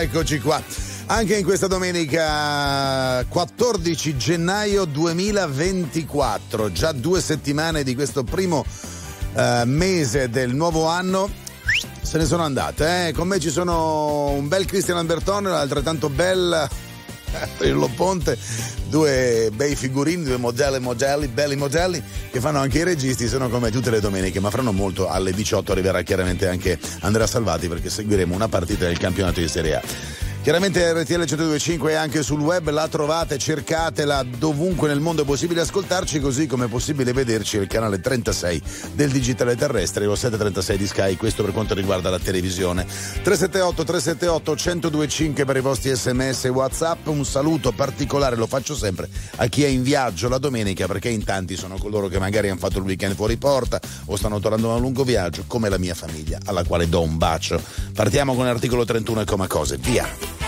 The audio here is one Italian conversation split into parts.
Eccoci qua. Anche in questa domenica 14 gennaio 2024, già 2 settimane di questo primo mese del nuovo anno se ne sono andate. Con me ci sono un bel Christian Albertone, altrettanto bel Il Loponte, due bei figurini, due belli modelli che fanno anche i registi, sono come tutte le domeniche, ma fra non molto alle 18 arriverà chiaramente anche Andrea Salvati, perché seguiremo una partita del campionato di Serie A. Chiaramente RTL 102.5 è anche sul web, la trovate, cercatela dovunque nel mondo è possibile ascoltarci, così come è possibile vederci il canale 36 del digitale terrestre, lo 736 di Sky, questo per quanto riguarda la televisione. 378-378-1025 per i vostri sms e WhatsApp. Un saluto particolare, lo faccio sempre, a chi è in viaggio la domenica, perché in tanti sono coloro che magari hanno fatto il weekend fuori porta o stanno tornando da un lungo viaggio, come la mia famiglia, alla quale do un bacio. Partiamo con l'articolo 31 e Coma Cose, via!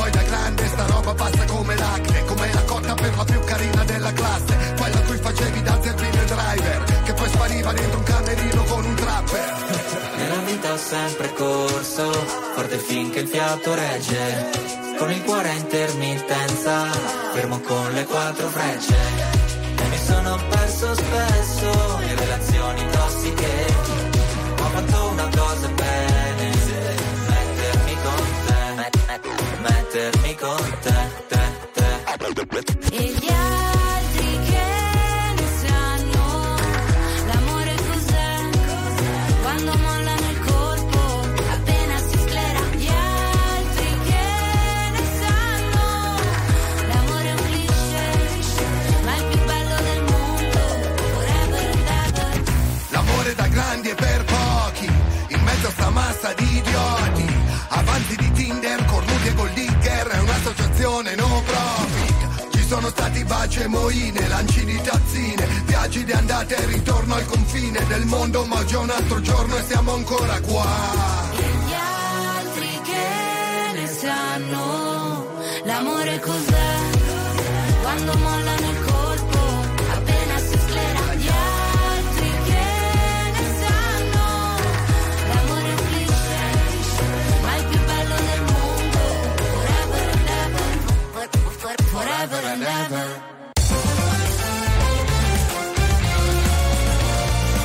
Poi da grande sta roba passa come l'acne, come la cotta per la più carina della classe, quella cui facevi da zerbino e driver, che poi spariva dentro un camerino con un trapper. Nella vita ho sempre corso, forte finché il fiato regge, con il cuore a intermittenza, fermo con le 4 frecce. E mi sono perso spesso in relazioni tossiche, ho fatto una cosa bene, mettermi con te, mettermi con te, te, te. E gli altri che ne sanno l'amore cos'è, quando mollano il colpo appena si sclera. Gli altri che ne sanno l'amore è un cliché, ma il più bello del mondo, forever and ever. L'amore da grandi è per pochi, in mezzo a sta massa di idioti, avanti di Tinder, cornuti e goldigger, è un'associazione no profit. Ci sono stati baci e moine, lanci di tazzine, viaggi di andata e ritorno al confine del mondo, ma oggi è un altro giorno e siamo ancora qua. E gli altri che ne sanno l'amore cos'è, quando mollano il colpo appena si sclera. Gli altri che ne sanno l'amore forever and ever.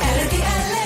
RTL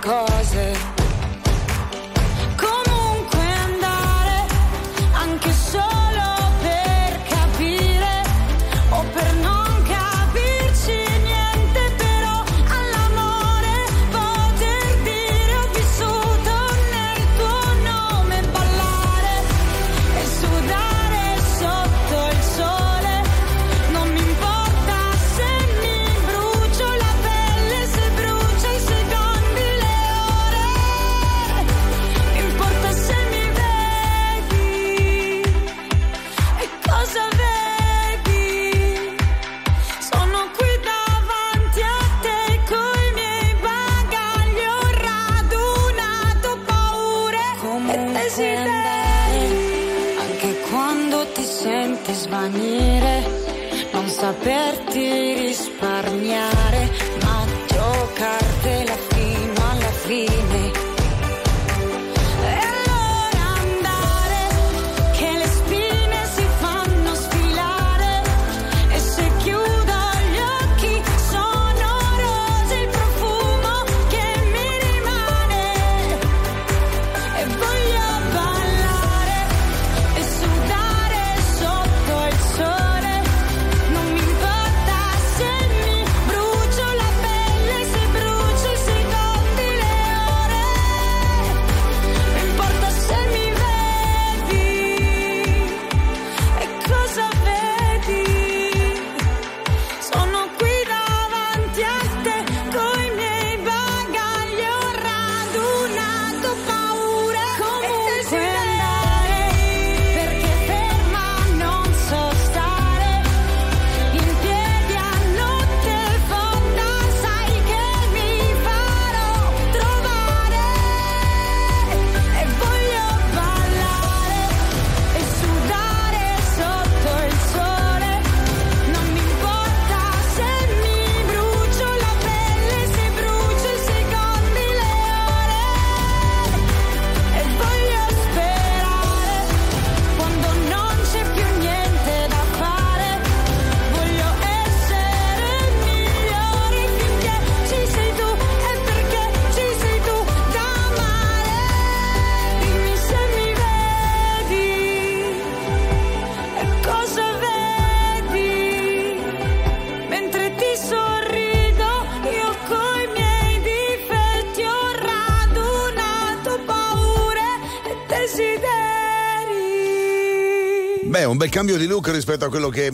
'Cause comunque andare anche solo per saperti risparmiare, ma giocartela fino alla fine. E allora andare, che le spine si fanno sfilare, e se chiudo gli occhi sono rose il profumo che mi rimane. E voglio ballare e sudare sotto il sole. Beh, un bel cambio di look rispetto a quello che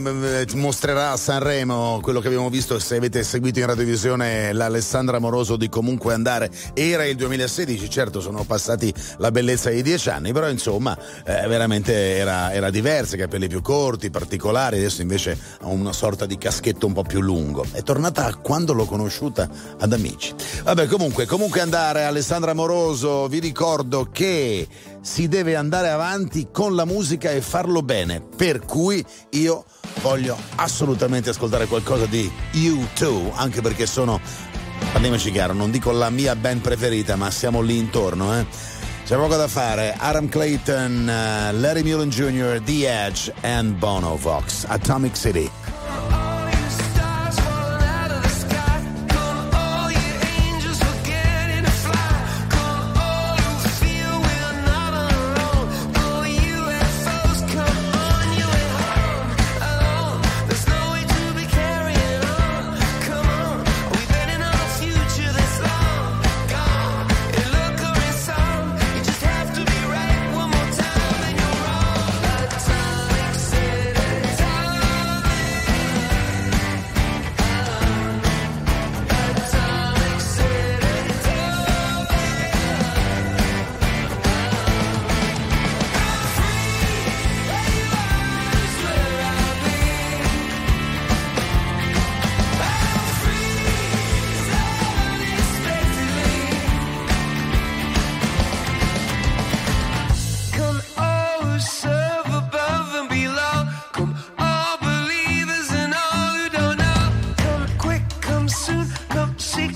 mostrerà a Sanremo, quello che abbiamo visto, se avete seguito in radiovisione l'Alessandra Moroso di Comunque Andare. Era il 2016, certo sono passati la bellezza di 10 anni, però insomma veramente era diversa, capelli più corti, particolari, adesso invece ha una sorta di caschetto un po' più lungo. È tornata a quando l'ho conosciuta ad Amici. Vabbè, comunque andare, Alessandra Moroso, vi ricordo che si deve andare avanti con la musica e farlo bene, per cui io voglio assolutamente ascoltare qualcosa di U2, anche perché sono, parliamoci chiaro, non dico la mia band preferita, ma siamo lì intorno, C'è poco da fare. Adam Clayton, Larry Mullen Jr., The Edge and Bono Vox, Atomic City.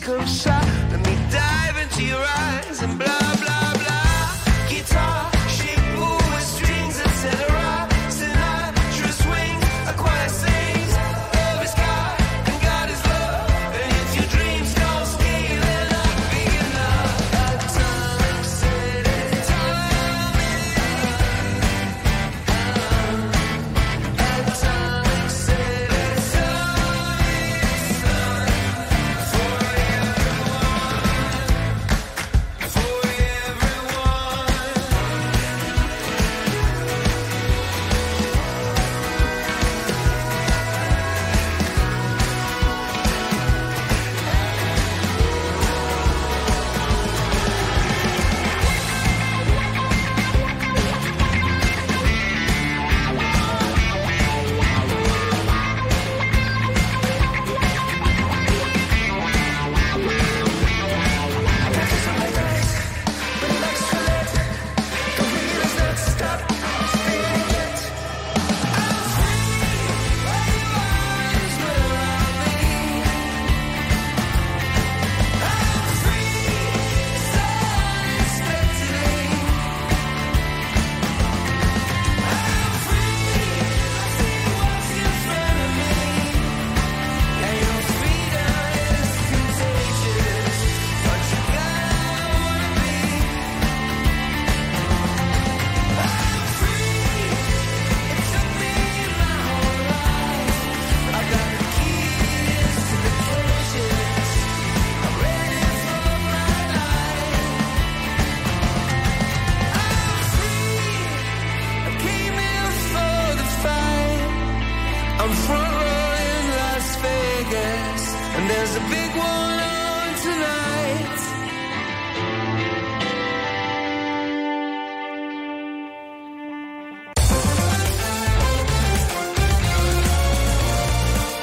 For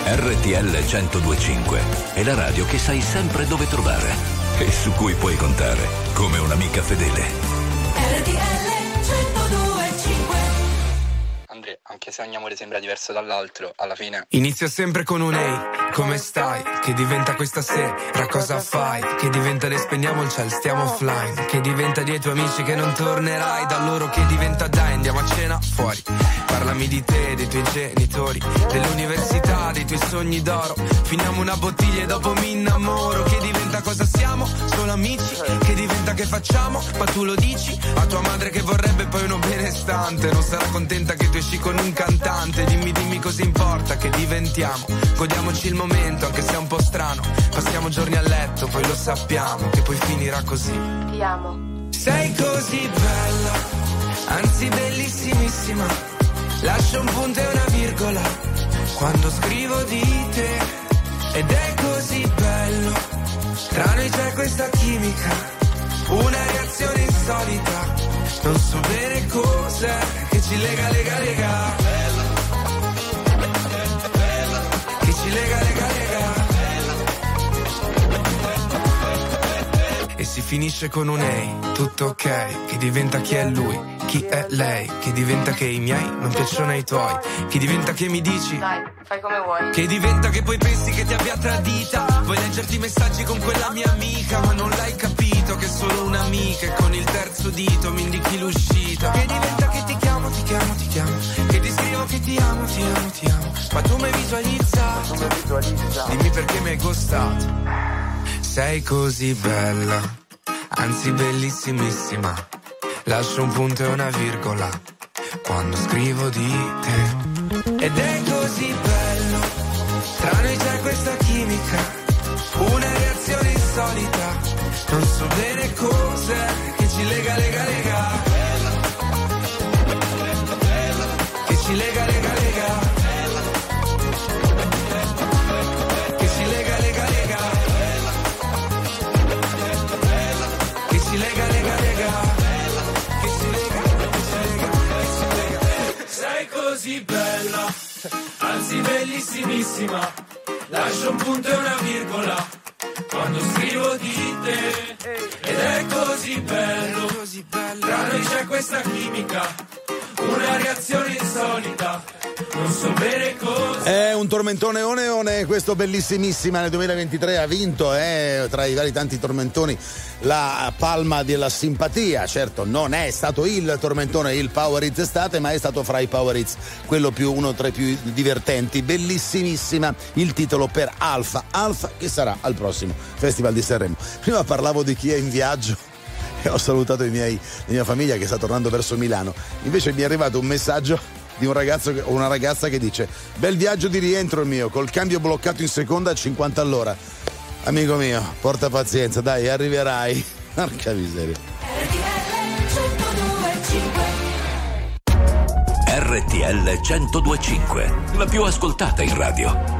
RTL 102.5 è la radio che sai sempre dove trovare e su cui puoi contare come un'amica fedele. RTL 102.5. Andrea, anche se ogni amore sembra diverso dall'altro, alla fine inizia sempre con un ehi, come stai? Che diventa questa sera, cosa fai? Che diventa le spendiamo il ciel, stiamo offline. Che diventa dei tuoi amici che non tornerai, da loro che diventa dai, andiamo a cena fuori. Parlami di te, dei tuoi genitori, dell'università, dei tuoi sogni d'oro. Finiamo una bottiglia e dopo mi innamoro. Che diventa cosa siamo? Solo amici. Che diventa che facciamo? Ma tu lo dici a tua madre che vorrebbe poi uno benestante. Non sarà contenta che tu esci con un cantante. Dimmi, dimmi cosa importa che diventiamo. Godiamoci il momento anche se è un po' strano. Passiamo giorni a letto, poi lo sappiamo che poi finirà così. Ti amo. Sei così bella, anzi bellissimissima. Lascio un punto e una virgola quando scrivo di te. Ed è così bello, tra noi c'è questa chimica, una reazione insolita. Non so bene cos'è che ci lega, lega, lega. Bella, bella, che ci lega, lega, lega. E si finisce con un ehi, tutto ok, che diventa chi è lui, chi è lei, che diventa che i miei non piacciono ai tuoi, che diventa che mi dici, dai, fai come vuoi, che diventa che poi pensi che ti abbia tradita, vuoi leggerti i messaggi con quella mia amica, ma non l'hai capito che è solo un'amica e con il terzo dito mi indichi l'uscita, che diventa che ti chiamo, ti chiamo, ti chiamo, che ti scrivo che ti amo, ti amo, ti amo, ma tu mi hai visualizzato, dimmi perché mi hai ghostato. Sei così bella, anzi bellissimissima. Lascio un punto e una virgola quando scrivo di te. Ed è così bello, tra noi c'è questa chimica, una reazione insolita. Non so bene cos'è che ci lega, lega, lega. Bella, bella, bella, che ci lega, lega, lega. Sei così bella, anzi bellissimissima, lascio un punto e una virgola quando scrivo di te. Ed è così bello, tra noi c'è questa chimica, una reazione insolita, non so bene cosa. È un tormentone oneone, questo bellissimissima nel 2023 ha vinto, tra i vari tanti tormentoni, la palma della simpatia. Certo non è stato il tormentone il Power Hits estate, ma è stato fra i Power Hits quello più, uno tra i più divertenti. Bellissimissima il titolo per Alfa, che sarà al prossimo Festival di Sanremo. Prima parlavo di chi è in viaggio e ho salutato la mia famiglia che sta tornando verso Milano, invece mi è arrivato un messaggio di un ragazzo o una ragazza che dice: bel viaggio di rientro il mio, col cambio bloccato in seconda a 50 all'ora. Amico mio, porta pazienza, dai, arriverai. Porca miseria. RTL 102.5, la più ascoltata in radio.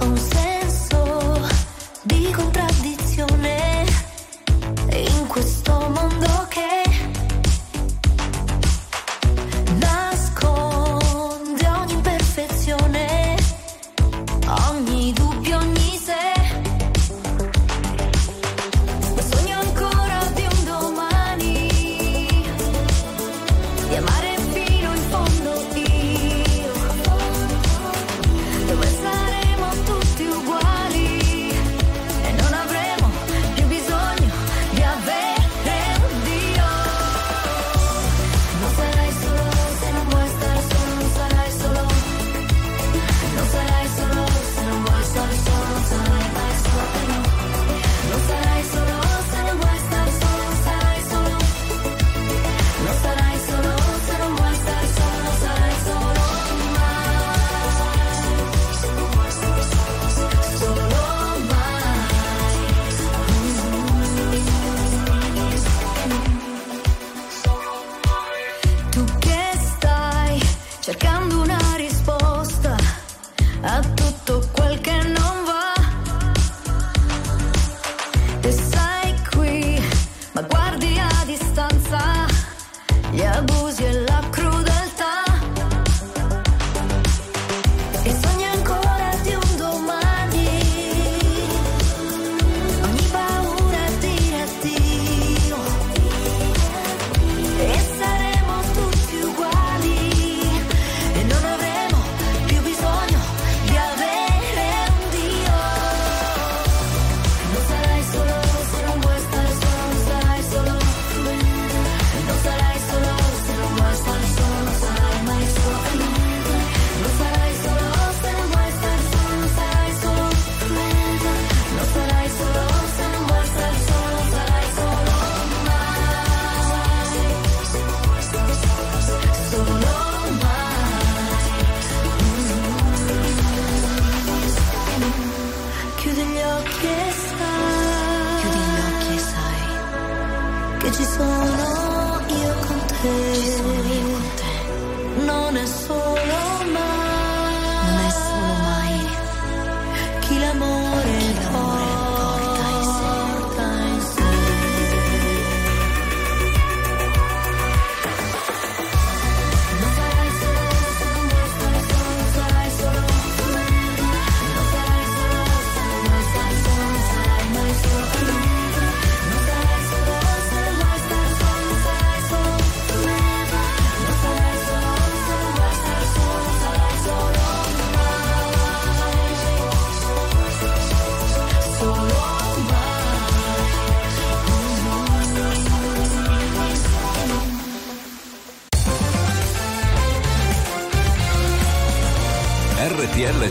Ho un senso di contraddizione in questo mondo che nasconde ogni imperfezione, ogni dubbio, ogni se. tutto quel che non va. E sei qui, ma guardi a distanza gli abusi e la crudeltà. E sogni ancora di un domani, ogni paura è dire addio. E saremo tutti uguali e non avremo più bisogno di avere un Dio. Non sarai solo se non vuoi stare solo, non sarai solo, non sarai solo se non vuoi stare solo, non sarai mai solo. Non sarai solo se non vuoi stare solo, non sarai solo. Non sarai solo se non vuoi stare solo, non sarai solo mai. Solo mai. Chiudi gli occhi e sai. Chiudi gli occhi e sai che ci sono io con te. Ci sono io con te. Non è solo mai. Non è solo mai. Chi l'amore porta in sé. Non sarai solo se non vuoi stare solo, non sarai solo. Non sarai solo se non vuoi stare solo, non sarai mai solo. Non sarai solo se non vuoi stare solo, non sarai solo. Non sarai solo se non vuoi stare solo, non sarai solo mai. Solo mai. RTL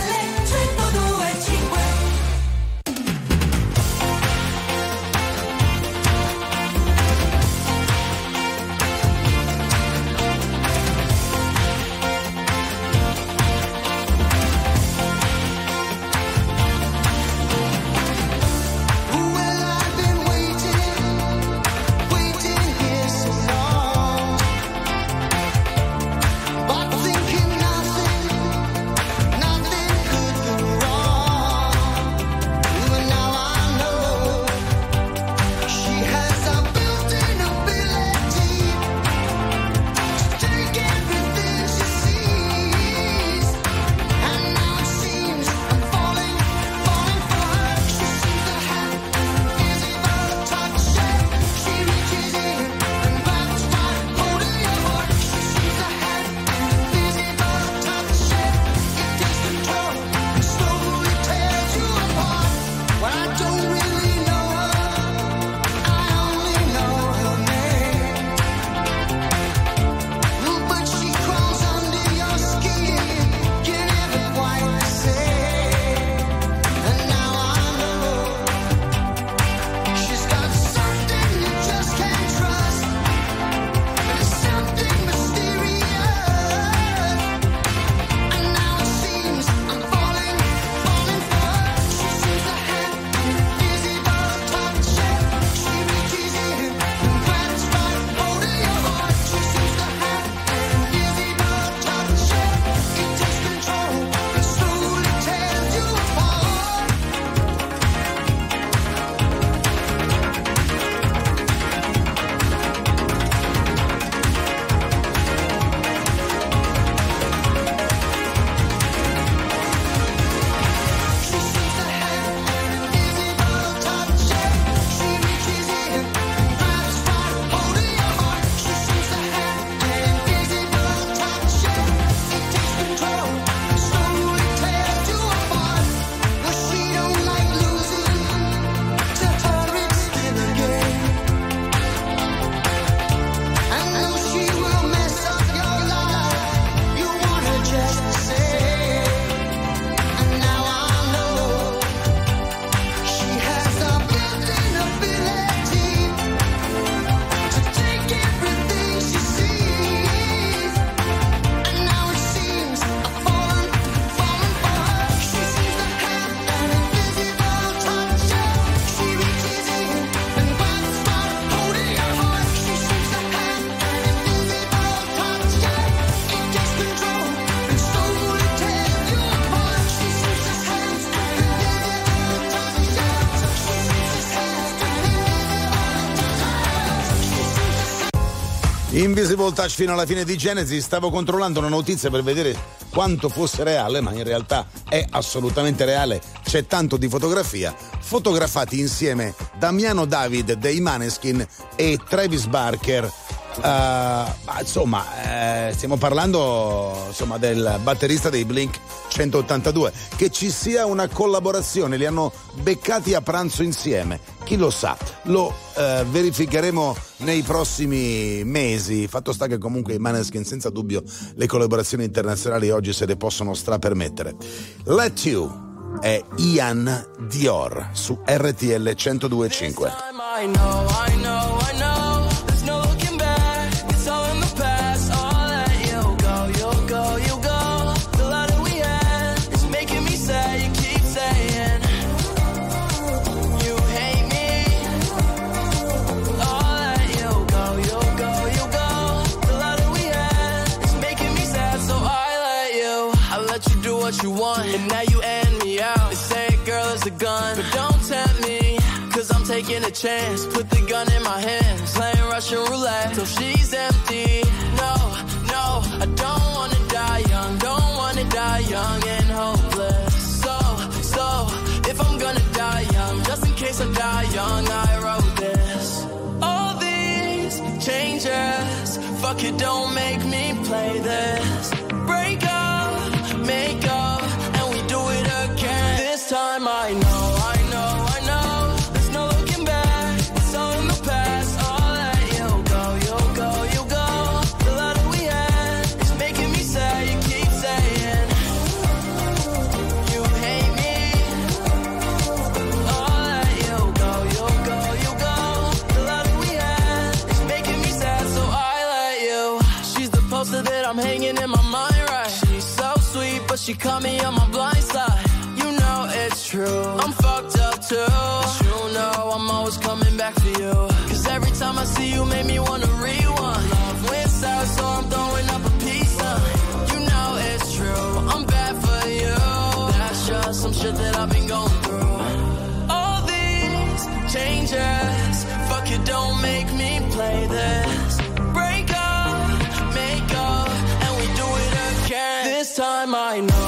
Nothing Invisible Touch fino alla fine di Genesis. Stavo controllando una notizia per vedere quanto fosse reale, ma in realtà è assolutamente reale. C'è tanto di fotografia. Fotografati insieme Damiano David dei Maneskin e Travis Barker. Stiamo parlando del batterista dei Blink 182. Che ci sia una collaborazione, li hanno beccati a pranzo insieme, chi lo sa, lo verificheremo nei prossimi mesi. Fatto sta che comunque i Maneskin senza dubbio le collaborazioni internazionali oggi se le possono strapermettere. Let You è Ian Dior su RTL 102.5. You want, and now you end me out. They say girl is a gun, but don't tempt me, cause I'm taking a chance. Put the gun in my hand, playing Russian roulette till she's empty. No, I don't wanna die young. Don't wanna die young and hopeless. So, if I'm gonna die young, just in case I die young, I wrote this. All these changes, fuck it, don't make me play this. Break up, make up, and we do it again. This time I know, I know, I know. There's no looking back, it's all in the past. I'll let you go, you'll go, you'll go. The letter we had is making me sad. You keep saying you hate me. I'll let you go, you'll go, you'll go. The letter we had is making me sad, so I let you. She's the poster that I'm hanging in my mind. But she caught me on my blind side. You know it's true, I'm fucked up too. You know I'm always coming back for you, cause every time I see you make me wanna rewind. Love wins out, so I'm throwing up a peace sign. You know it's true, I'm bad for you. That's just some shit that I've been going through. All these changes, fuck it, don't make me play this. Break up, make up, and we do it again. This time I know.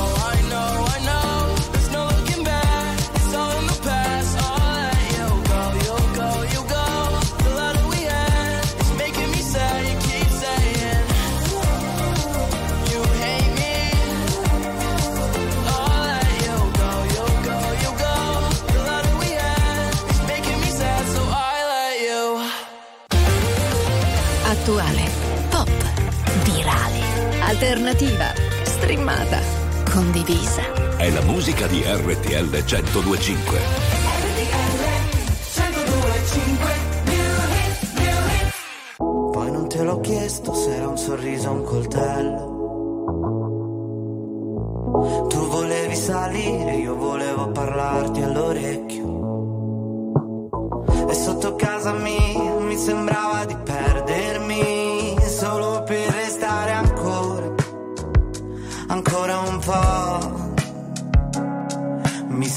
Attuale, pop, virale, alternativa, streamata, condivisa. È la musica di RTL 102.5. RTL 102.5. Poi non te l'ho chiesto se era un sorriso o un coltello. Tu volevi salire, io volevo parlarti all'orecchio. E sotto casa mia mi sembrava di perdermi solo per restare ancora un po'. Mi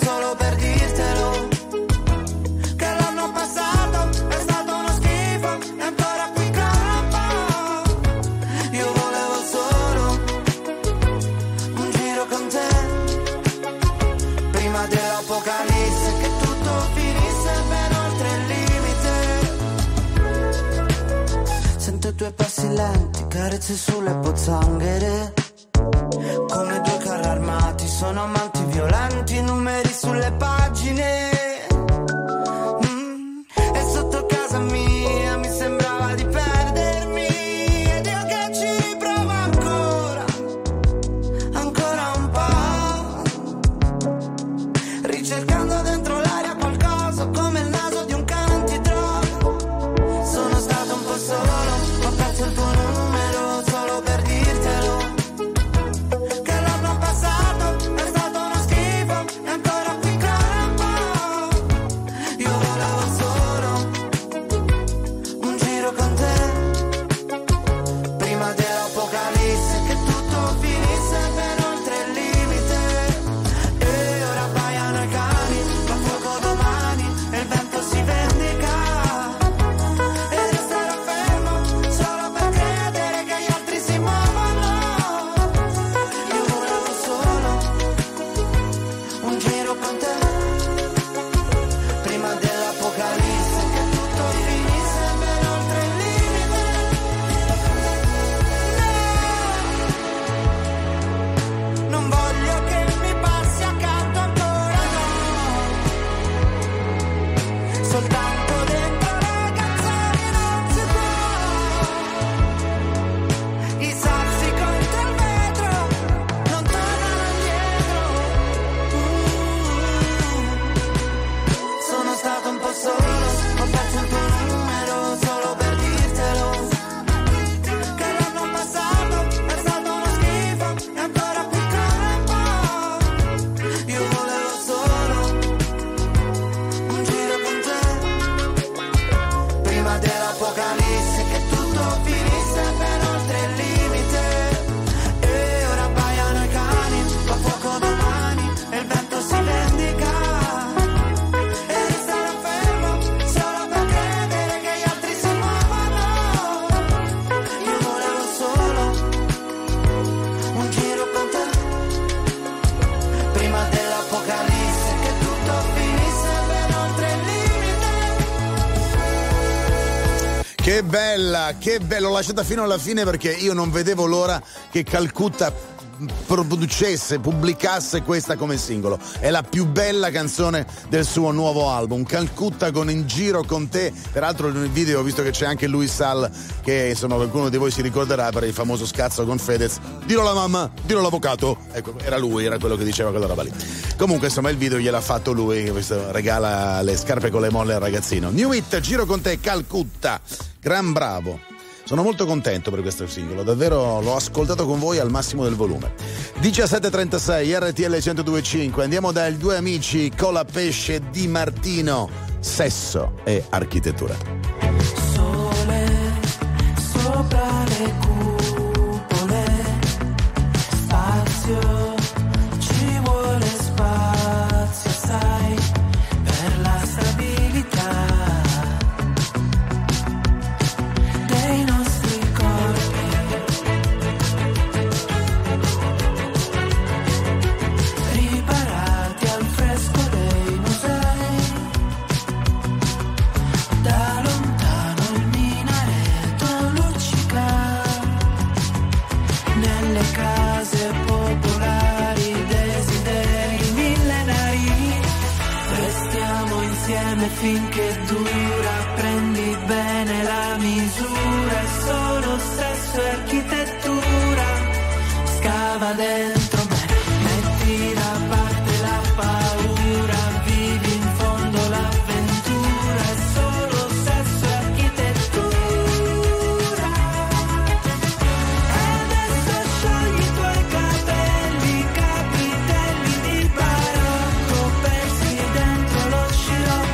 solo per dirtelo. Due passi lenti, carezze sulle pozzanghere, come due carri armati, sono amanti violenti, numeri sulle pagine. E sotto casa mia mi sembrava di perdermi, ed io che ci riprovo ancora un po', ricercando dentro l'aria qualcosa come il naso di un cane antitropo. Sono stato un po' solo, ho perso il tuo numero solo per dirtelo. Che bella, che bello, l'ho lasciata fino alla fine perché io non vedevo l'ora che Calcutta producesse, pubblicasse questa come singolo. È la più bella canzone del suo nuovo album, Calcutta con In Giro Con Te. Peraltro nel video ho visto che c'è anche Luis Sal, che insomma qualcuno di voi si ricorderà per il famoso scazzo con Fedez, dillo la mamma, dillo l'avvocato, ecco, era lui, era quello che diceva quella roba lì. Comunque insomma il video gliel'ha fatto lui, regala le scarpe con le molle al ragazzino. New hit, Giro Con Te, Calcutta, gran bravo. Sono molto contento per questo singolo, davvero l'ho ascoltato con voi al massimo del volume. 17:36 RTL 102.5, andiamo dai due amici Colapesce e Di Martino, Sesso e Architettura. Sole sopra le cupole, spazio, ci vuole spazio, sai, per la stabilità. Finché dura, prendi bene la misura, è solo sesso e architettura, scava dentro me, metti da parte la paura, vivi in fondo l'avventura, è solo sesso e architettura. Adesso sciogli i tuoi capelli, capitelli di barocco, persi dentro lo scirocco.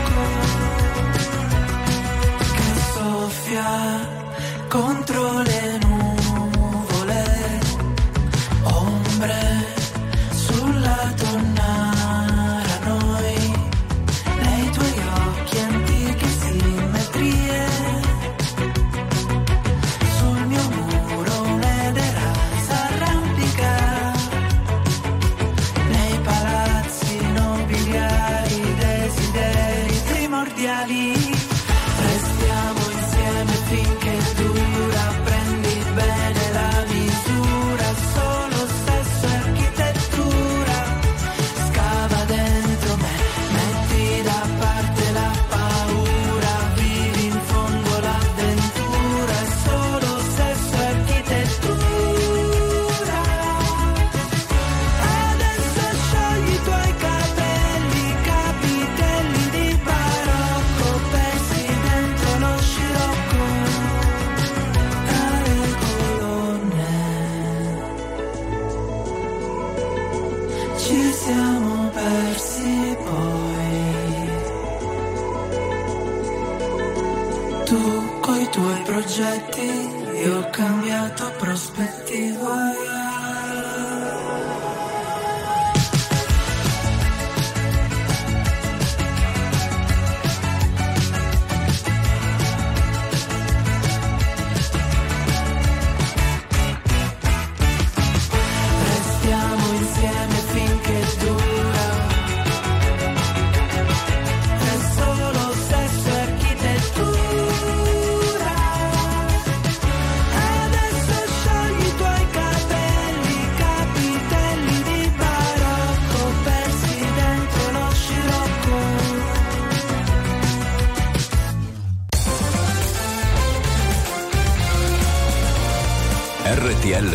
Contro le nuvole, ombre sulla tonnara, noi nei tuoi occhi antiche simmetrie, sul mio muro un'edera s'arrampica, nei palazzi nobiliari desideri primordiali. Io ho cambiato prospettiva. Restiamo insieme finché dura. RTL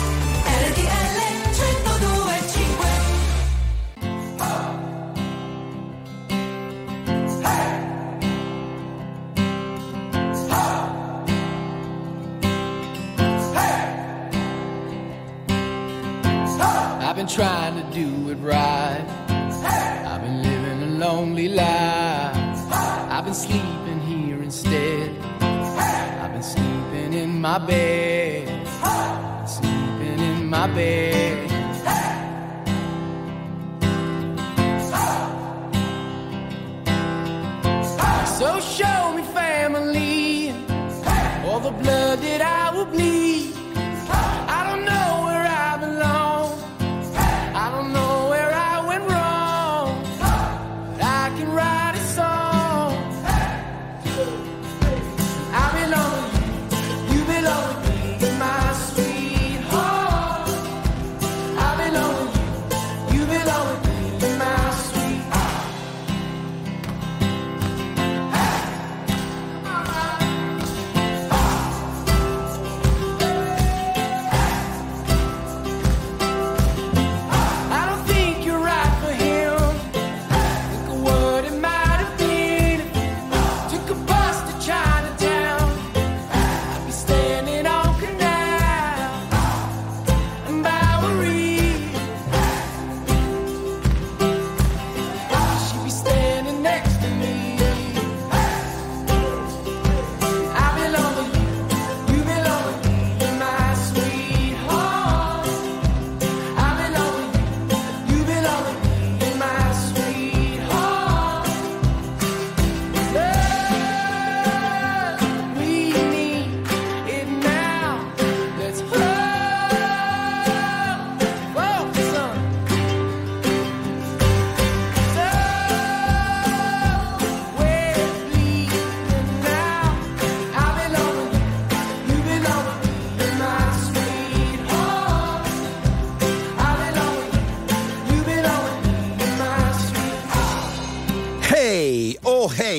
RTL 102.5. Hey. Oh. Hey. Oh. I've been trying to do it right. Hey. I've been living a lonely life. I've been sleeping here instead. I've been sleeping in my bed. Sleeping in my bed. So show me family, all the blood that I will bleed. I don't know where I belong. I don't know where I went wrong.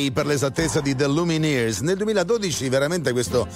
Stay per l'esattezza di The Lumineers. Nel 2012 veramente questo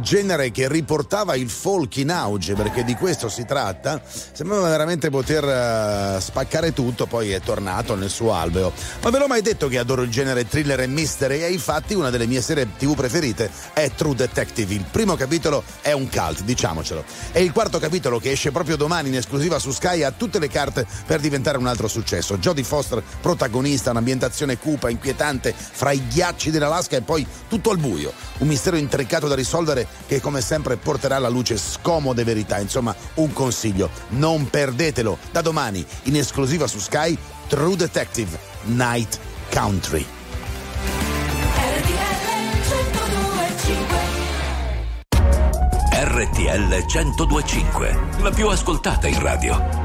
genere che riportava il folk in auge, perché di questo si tratta, sembrava veramente poter spaccare tutto, poi è tornato nel suo alveo. Ma ve l'ho mai detto che adoro il genere thriller e mystery, e infatti una delle mie serie TV preferite è True Detective. Il primo capitolo è un cult, diciamocelo. E il quarto capitolo, che esce proprio domani in esclusiva su Sky, ha tutte le carte per diventare un altro successo. Jodie Foster protagonista, un'ambientazione cupa, inquietante, fra i ghiacci dell'Alaska e poi tutto al buio. Un mistero intricato da risolvere che come sempre porterà alla luce scomode verità. Insomma, un consiglio, non perdetelo. Da domani in esclusiva su Sky, True Detective Night Country. RTL 102.5, la più ascoltata in radio.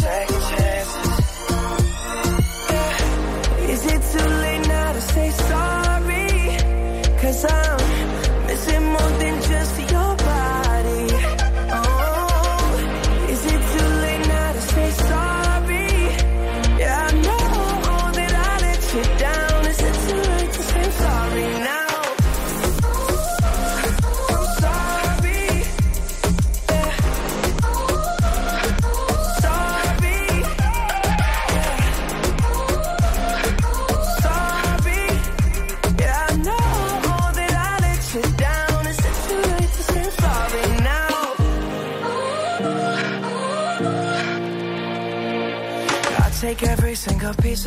Second chances. Yeah. Is it too late now to say sorry? Cause I'm missing more than just your body. Oh, is it too late now to say sorry? Yeah, I know that I let you down. Is it too late to say sorry now? I'm sorry. Yeah. I'm sorry. Yeah. Sorry. Yeah, I know. Sit down, is it too late to say sorry now? I'll take every single piece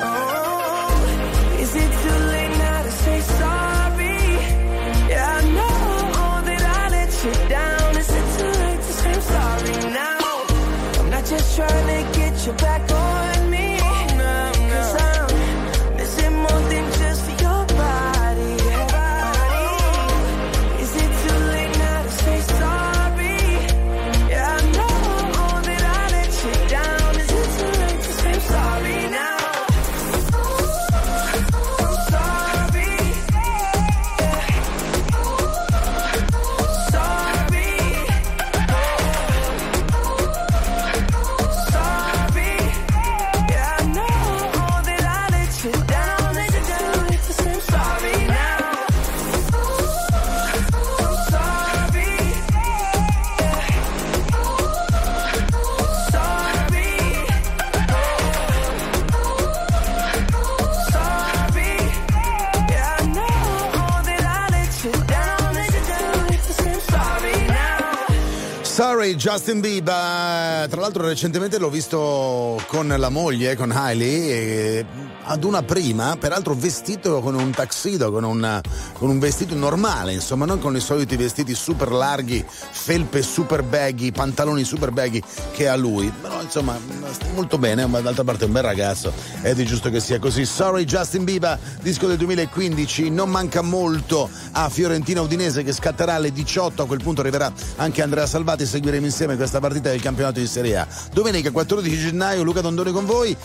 Oh, is it too late now to say sorry? Yeah, I know that I let you down. Is it too late to say sorry now? I'm not just trying to get you back on me. Cause I'm missing more than just your body. Sorry, Justin Bieber. Tra l'altro recentemente l'ho visto con la moglie, con Hailey, e ad una prima, peraltro vestito con un tuxedo, con un vestito normale, insomma, non con i soliti vestiti super larghi, felpe super baggy, pantaloni super baggy che ha lui. Però insomma sta molto bene, ma d'altra parte è un bel ragazzo ed è giusto che sia così. Sorry, Justin Bieber, disco del 2015, non manca molto a Fiorentina Udinese che scatterà alle 18, a quel punto arriverà anche Andrea Salvati, seguiremo insieme questa partita del campionato di Serie A. Domenica 14 gennaio, Luca Dondoni con voi.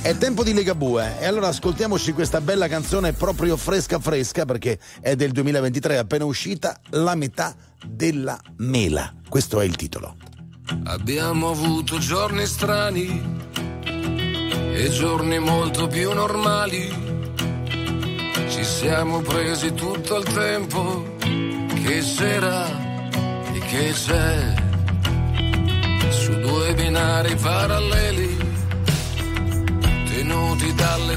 È tempo di Ligabue e allora ascoltiamoci questa bella canzone proprio fresca fresca, perché è del 2023, appena uscita, La metà della mela. Questo è il titolo. Abbiamo avuto giorni strani e giorni molto più normali. Ci siamo presi tutto il tempo che c'era e che c'è, su due binari paralleli venuti dalle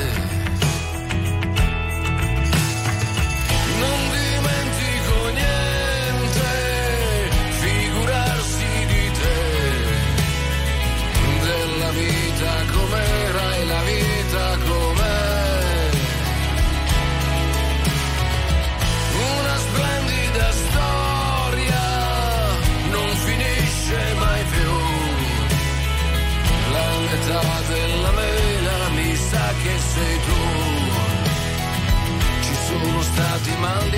Com'era e la vita com'è, una splendida storia, non finisce mai più,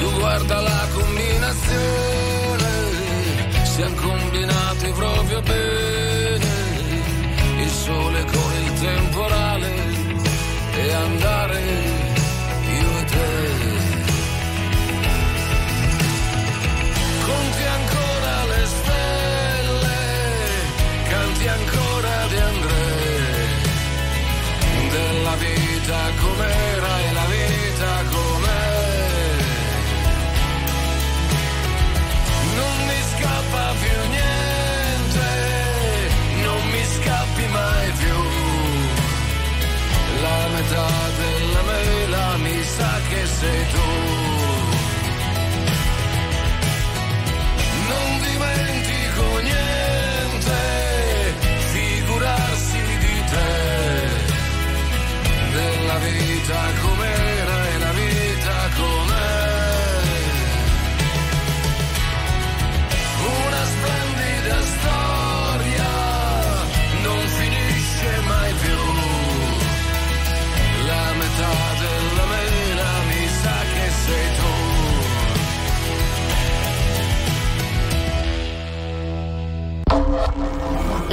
Tu guarda la combinazione, siamo combinati proprio bene, il sole con il temporale e andare io e te. Conti ancora le stelle, canti ancora di Andrea, della vita com'era e la vita com'è. Scappa più niente, non mi scappi mai più, la metà della mela mi sa che sei tu. Non dimentico niente, figurarsi di te, della vita com'era e la vita com'è. La storia non finisce mai più, la metà della mela mi sa che sei tu.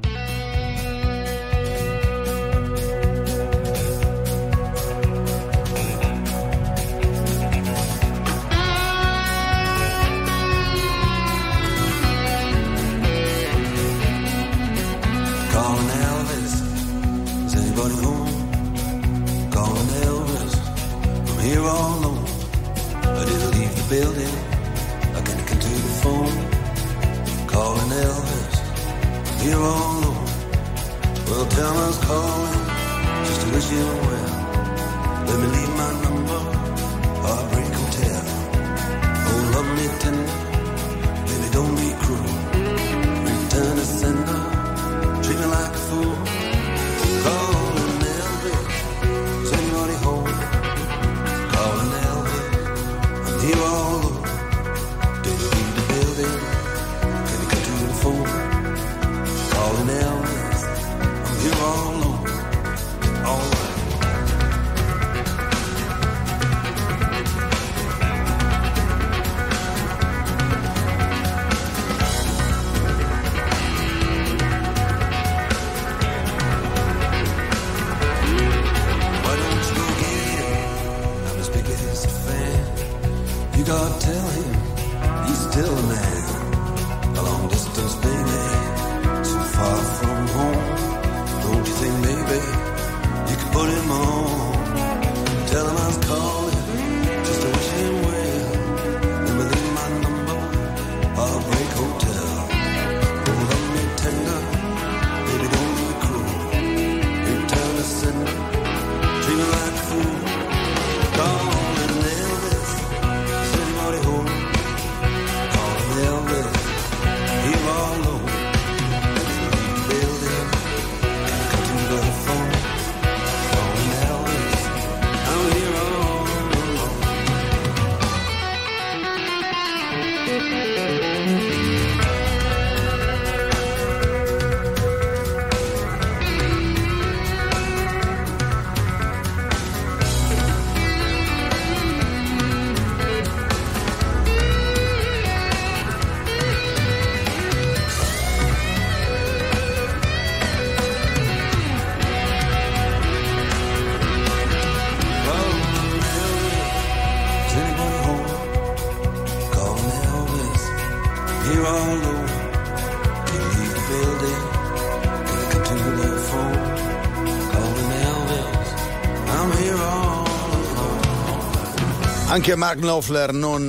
Anche Mark Knopfler non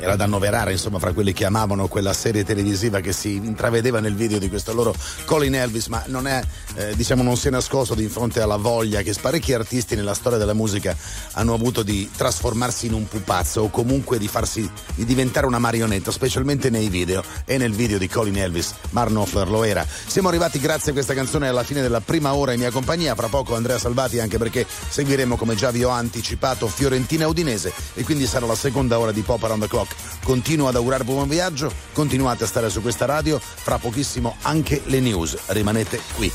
era da annoverare, insomma, fra quelli che amavano quella serie televisiva che si intravedeva nel video di questo loro Colin Elvis, ma non è, diciamo, non si è nascosto di fronte alla voglia che parecchi artisti nella storia della musica hanno avuto di trasformarsi in un pupazzo o comunque di farsi, di diventare una marionetta, specialmente nei video, e nel video di Colin Elvis Mark Knopfler lo era. Siamo arrivati grazie a questa canzone alla fine della prima ora in mia compagnia, fra poco Andrea Salvati, anche perché seguiremo, come già vi ho anticipato, Fiorentina-Udinese, e quindi sarà la seconda ora di Pop Around the Clock. Continuo ad augurarvi buon viaggio, continuate a stare su questa radio, fra pochissimo anche le news, rimanete qui.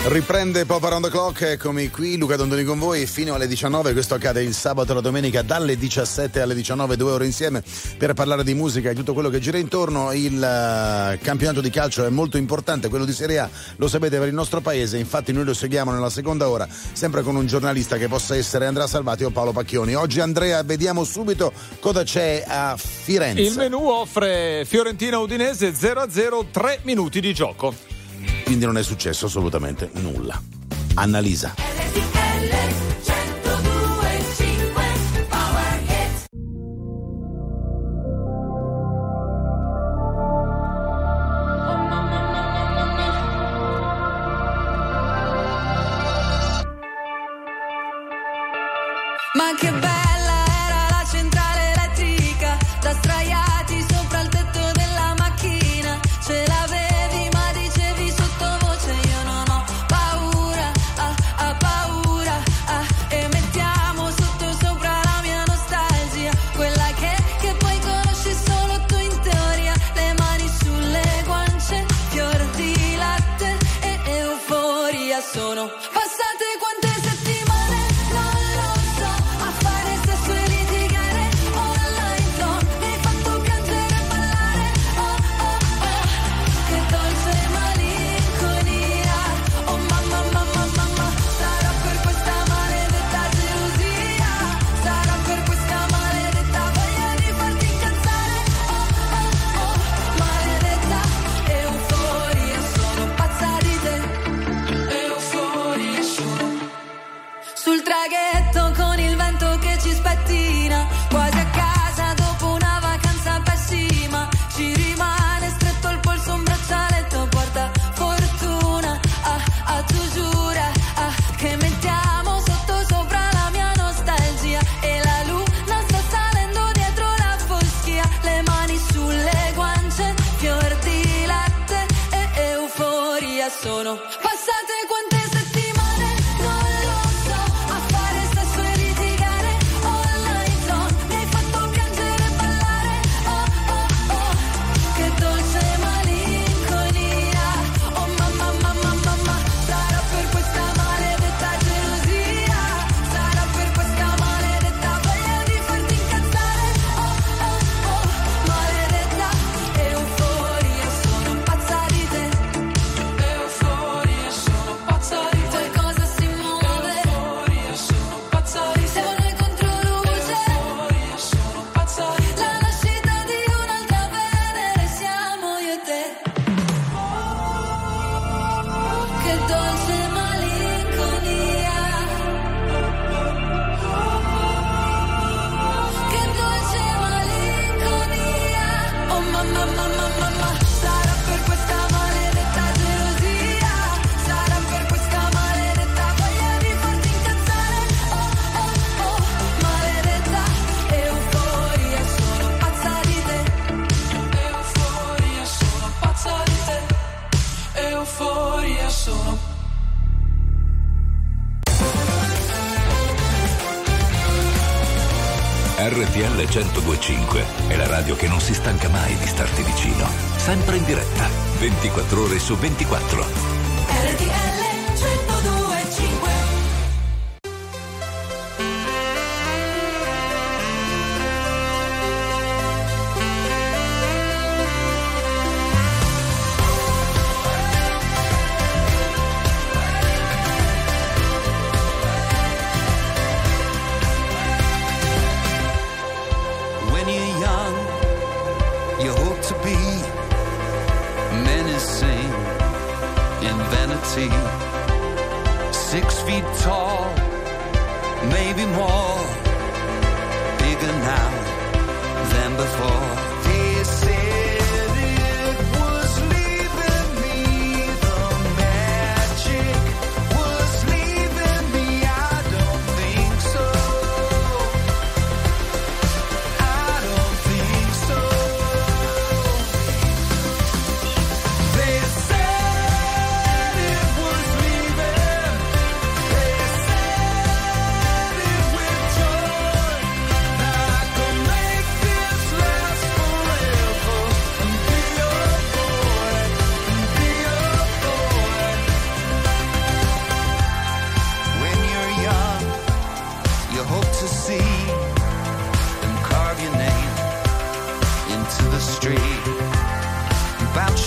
Riprende Pop Around the Clock, eccomi qui, Luca Dondoni con voi fino alle 19, questo accade il sabato e la domenica dalle 17 alle 19, 2 ore insieme per parlare di musica e tutto quello che gira intorno. Il campionato di calcio è molto importante, quello di Serie A, lo sapete, per il nostro paese, infatti noi lo seguiamo nella seconda ora, sempre con un giornalista che possa essere Andrea Salvati o Paolo Pacchioni. Oggi, Andrea, vediamo subito cosa c'è a Firenze. Il menù offre Fiorentina-Udinese 0-0, 3 minuti di gioco. Quindi non è successo assolutamente nulla. Annalisa. Ma che bello! RTL 102.5 è la radio che non si stanca mai di starti vicino, sempre in diretta, 24 ore su 24. RTL 102.5. When you're young, you hope to be menacing in vanity. 6 feet tall, maybe more, bigger now than before. They said it was leaving me, the magic was leaving me, I don't think so, I don't think so. They said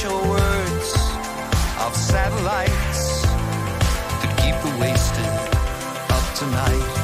your words of satellites that keep you wasted up tonight.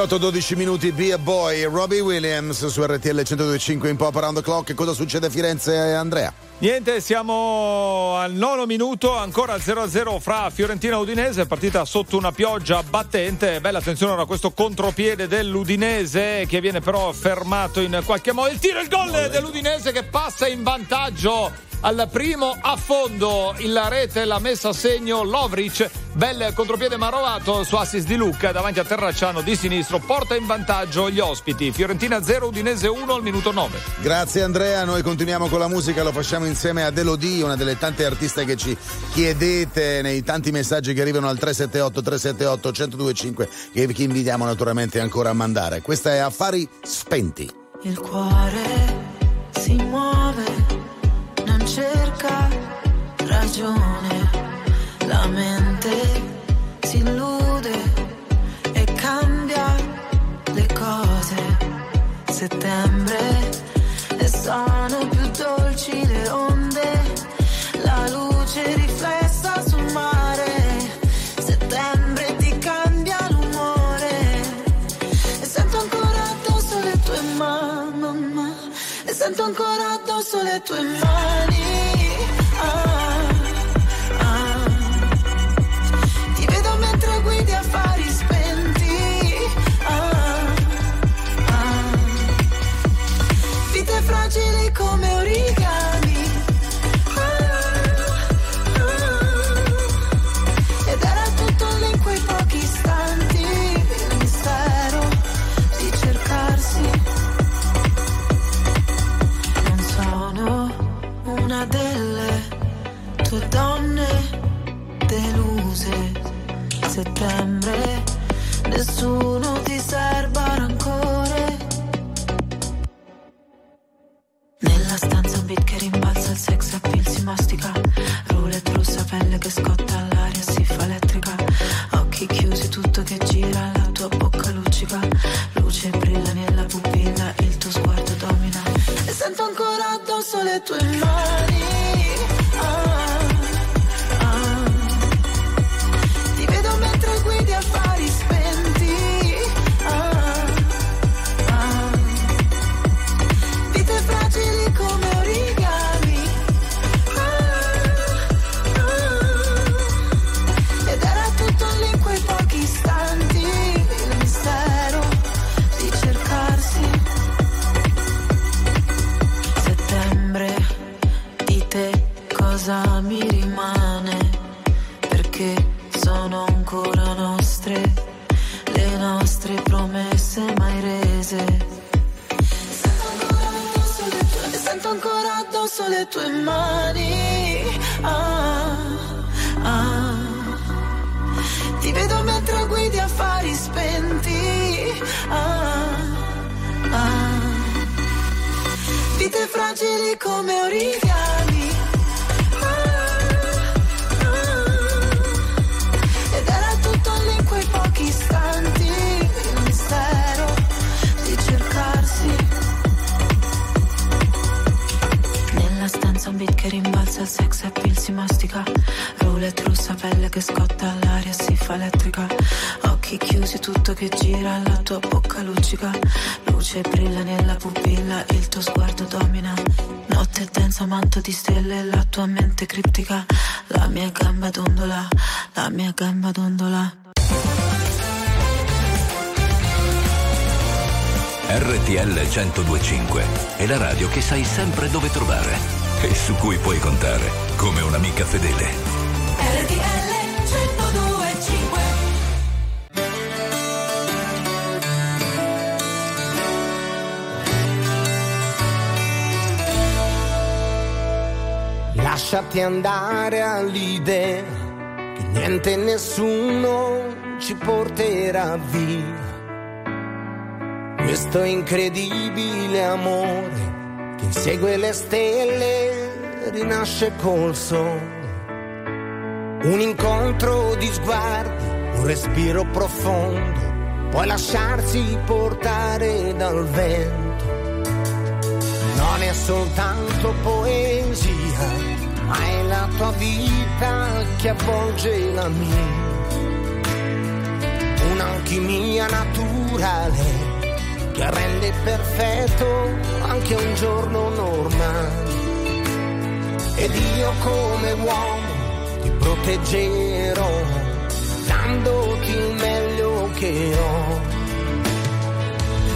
Ciotto, 12 minuti, Be a Boy, Robbie Williams su RTL 102.5 in Pop Around the Clock. Cosa succede a Firenze, Andrea? Niente, siamo al nono minuto, ancora 0-0 fra Fiorentina e Udinese, partita sotto una pioggia battente. Bella attenzione ora a questo contropiede dell'Udinese che viene però fermato in qualche modo. Il tiro, il gol dell'Udinese che passa in vantaggio al primo affondo, la rete l'ha messa a segno Lovric. Bel contropiede marovato su assist di Luca davanti a Terracciano di sinistro, porta in vantaggio gli ospiti. Fiorentina 0 Udinese 1 al minuto 9. Grazie Andrea, noi continuiamo con la musica, lo facciamo insieme a Delodì, una delle tante artiste che ci chiedete nei tanti messaggi che arrivano al 378 378 1025, che vi invitiamo naturalmente ancora a mandare. Questa è Affari Spenti. Il cuore si muove, non cerca ragione, la mente si illude e cambia le cose. Settembre e sono più dolci le onde, la luce riflessa sul mare. Settembre ti cambia l'umore e sento ancora addosso le tue mani, mamma, e sento ancora addosso le tue mani. Ah. Guidi affari spenti, ah, ah. Vite fragili come origami, ah, ah. Ed era tutto lì in quei pochi istanti, il mistero di cercarsi. Non sono una delle tue donne deluse, settembre, nessuno ti serba rancore. Nella stanza un beat che rimbalza, il sex appeal si mastica, roulette rossa, pelle che scotta, l'aria si fa elettrica, occhi chiusi, tutto che gira, la tua bocca luccica, luce brilla nella pupilla, il tuo sguardo domina, e sento ancora addosso le tue mani. Mi rimane perché sono ancora nostre le nostre promesse mai rese. Sento ancora addosso le tue mani. Ah, ah. Ti vedo mentre guidi affari spenti. Ah, ah. Vite fragili come origami. Un beat che rimbalza, il sex appeal si mastica, roulette rossa, pelle che scotta, l'aria si fa elettrica, occhi chiusi, tutto che gira, la tua bocca luccica, luce brilla nella pupilla, il tuo sguardo domina, notte densa, manto di stelle, la tua mente criptica, la mia gamba dondola, la mia gamba dondola. RTL 102.5 è la radio che sai sempre dove trovare e su cui puoi contare come un'amica fedele. RTL 102.5. Lasciati andare all'idea che niente e nessuno ci porterà via questo incredibile amore che insegue le stelle, rinasce col sole. Un incontro di sguardi, un respiro profondo, puoi lasciarsi portare dal vento. Non è soltanto poesia, ma è la tua vita che avvolge la mia. Un'alchimia naturale che rende perfetto anche un giorno normale. Ed io come uomo ti proteggerò, dandoti il meglio che ho.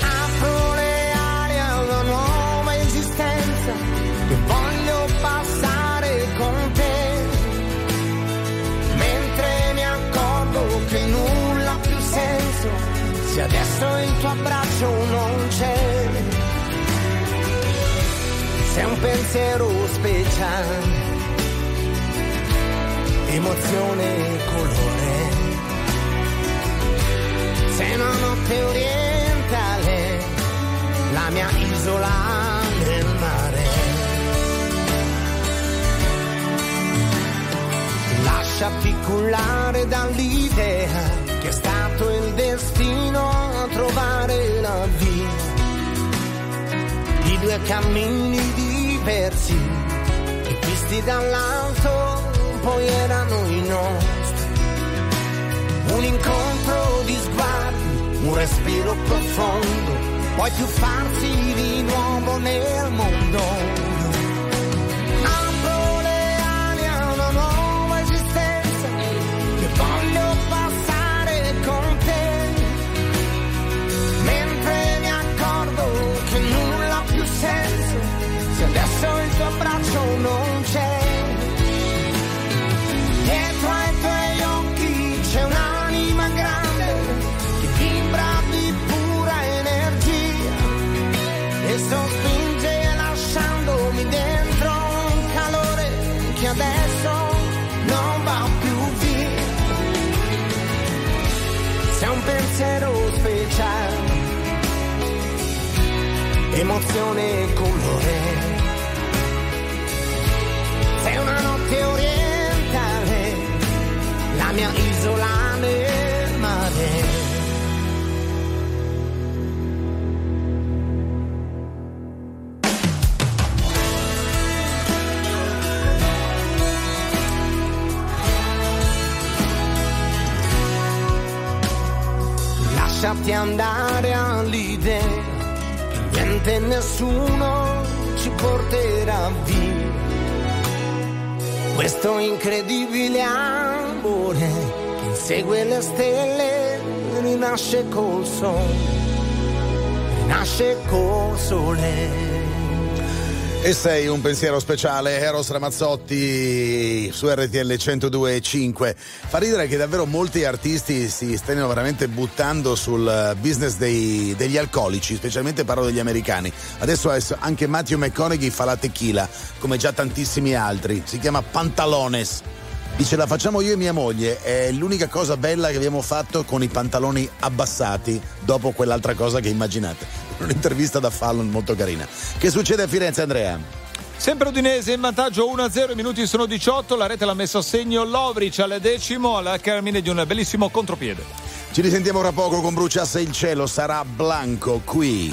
Apro le ali a una nuova esistenza che voglio passare con te, mentre mi accorgo che nulla ha più senso se adesso il tuo abbraccio non c'è. Sei un pensiero speciale, emozione e colore. Sei una notte orientale, la mia isola nel mare. Lasciati cullare dall'idea che è stato il destino a trovare la via di due cammini diversi che visti dall'alto poi erano i nostri. Un incontro di sguardi, un respiro profondo, puoi più farsi di nuovo nel mondo. Apro le ali a una nuova esistenza che voglio passare con te, mentre mi accorgo che nulla ha più senso se adesso il tuo abbraccio non c'è. Dietro ai tuoi occhi c'è un'anima grande che vibra di pura energia e sospinge lasciandomi dentro un calore che adesso non va più via. emozione e colore. Sei una notte orientale, la mia isola nel mare. Lasciati andare all'idea che niente e nessuno ci porterà via questo incredibile amore che insegue le stelle, rinasce col sole. E sei un pensiero speciale, Eros Ramazzotti su RTL 102.5. Fa ridere che davvero molti artisti si stanno veramente buttando sul business degli alcolici, specialmente parlo degli americani. Adesso anche Matthew McConaughey fa la tequila, come già tantissimi altri. Si chiama Pantalones. Dice: la facciamo io e mia moglie, è l'unica cosa bella che abbiamo fatto con i pantaloni abbassati dopo quell'altra cosa che immaginate. Un'intervista da Fallon molto carina. Che succede a Firenze, Andrea? Sempre Udinese in vantaggio 1-0, i minuti sono 18, la rete l'ha messo a segno Lovric al decimo alla termine di un bellissimo contropiede. Ci risentiamo tra poco con Brucia se il cielo sarà blanco qui.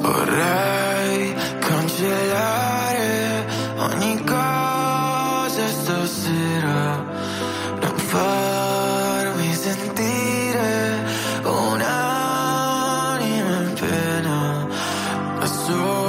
Vorrei cancellare ogni cosa stasera, non farmi sentire un'anima in pena, da sola.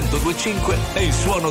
1025 è il suono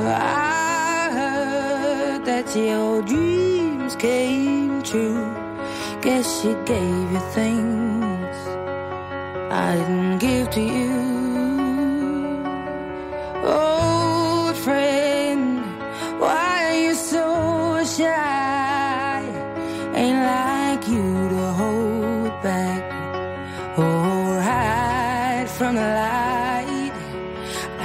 I heard that your dreams came true. Guess she gave you things I didn't give to you. Oh, friend, why are you so shy? from the light. I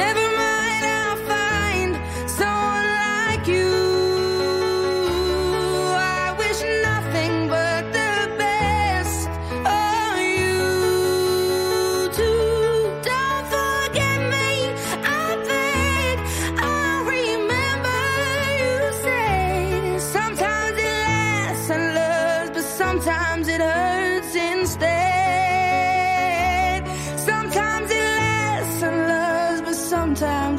Never mind, I'll find someone like you. I wish nothing but the best of you too. Don't forget me, I think I'll remember. You say sometimes it lasts and loves, but sometimes it hurts instead. Sometimes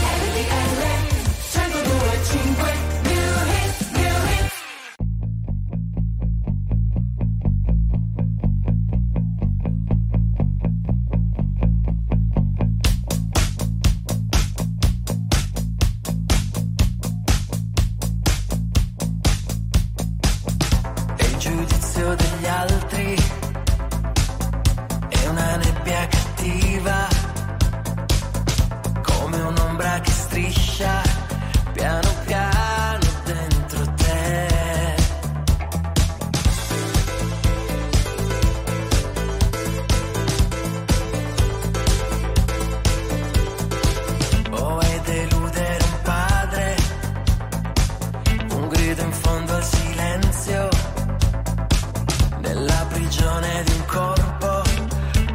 E il giudizio degli altri è una nebbia cattiva, come un'ombra che striscia piano piano dentro te. Vuoi deludere un padre, un grido in fondo al silenzio, nella prigione di un corpo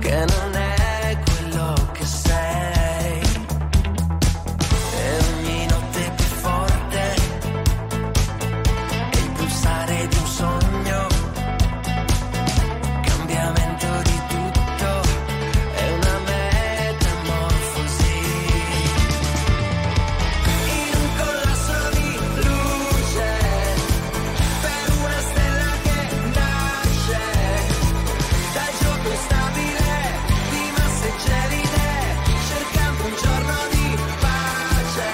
che non è quello che sei. E ogni notte più forte è il pulsare di un sogno, cambiamento di tutto, è una metamorfosi. In un collasso di luce, per una stella che nasce, dal gioco instabile di masse gelide, cercando un giorno di pace,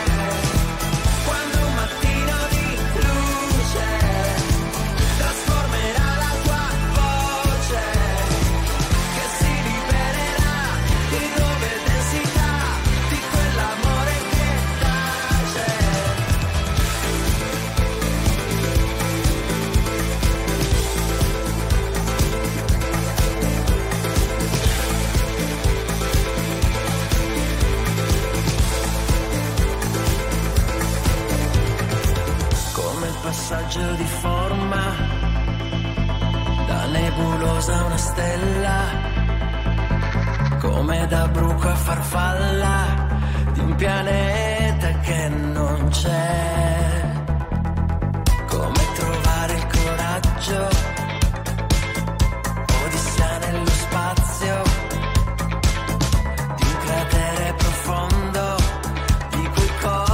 quando un mattino di luce trasformerà la tua voce, che si libererà di nuove densità, di quell'amore che tace. Come il passaggio di forma da nebulosa a una stella, come da bruco a farfalla di un pianeta che non c'è. Come trovare il coraggio, odissea nello spazio di un cratere profondo, di cui cosa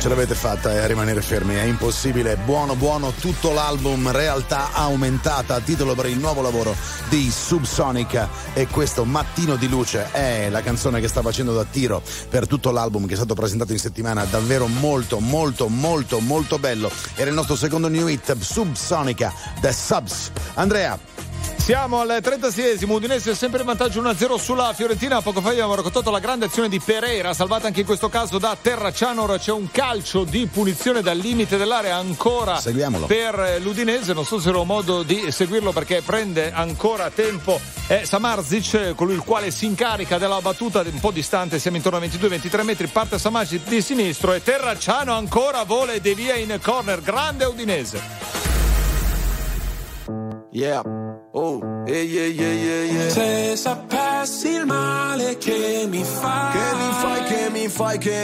non ce l'avete fatta a rimanere fermi, è impossibile. Buono tutto l'album, realtà aumentata, titolo per il nuovo lavoro di Subsonica, e questo Mattino di Luce è la canzone che sta facendo da tiro per tutto l'album che è stato presentato in settimana, davvero molto bello. Era il nostro secondo new hit, Subsonica, The Subs. Andrea, siamo al 36esimo, Udinese è sempre in vantaggio 1-0 sulla Fiorentina. Poco fa abbiamo raccontato la grande azione di Pereira, salvata anche in questo caso da Terracciano. Ora c'è un calcio di punizione dal limite dell'area ancora. Seguiamolo. Per l'Udinese, non so se avrò modo di seguirlo perché prende ancora tempo. È Samardzic, colui il quale si incarica della battuta, un po' distante, siamo intorno a 22-23 metri, parte Samardzic di sinistro e Terracciano ancora vola e devia in corner. Grande Udinese. Yeah. Oh, yeah. Se sapessi il male che mi fai, che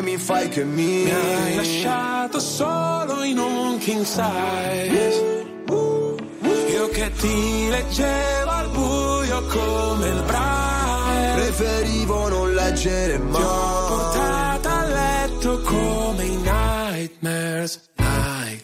mi fai. Mi hai lasciato solo in un king size. Io che ti leggevo al buio come il braille, preferivo non leggere mai. Ti ho portato a letto come i nightmares.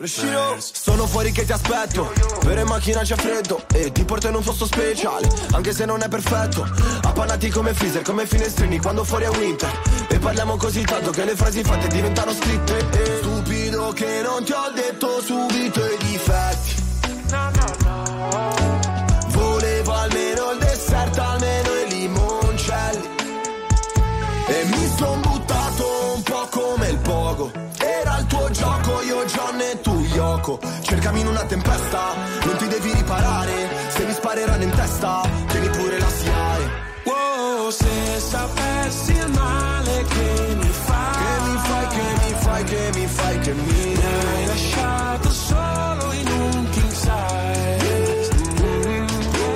Sono fuori che ti aspetto, vero in macchina c'è freddo e ti porto in un posto speciale, anche se non è perfetto. Appannati come freezer, come finestrini quando fuori è winter. E parliamo così tanto che le frasi fatte diventano scritte. Stupido che non ti ho detto subito i difetti. No. Volevo almeno il dessert, almeno i limoncelli. E mi son buttato un po' come il pogo. Era il tuo gioco, io John e tu Yoko. Cercami in una tempesta, non ti devi riparare. Se mi spareranno in testa, tieni pure la SIAE. Wow, se sapessi il male che mi fai, che mi fai. Mi hai lasciato solo in un king size.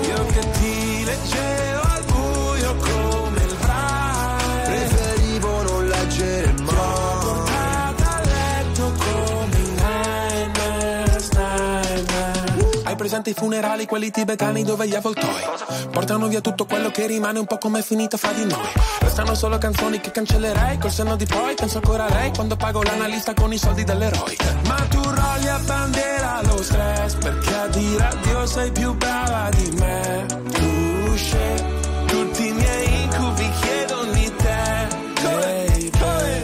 Io che ti leggevo al buio come il braille, preferivo non leggere mai. Presente i funerali, quelli tibetani dove gli avvoltoi portano via tutto quello che rimane, un po' come è finita fra di noi. Restano solo canzoni che cancellerei col senno di poi. Penso ancora a lei quando pago l'analista con i soldi dell'eroe. Ma tu rogli a bandiera lo stress, perché a dire addio sei più brava di me. Tu usci, tutti i miei incubi chiedono di te.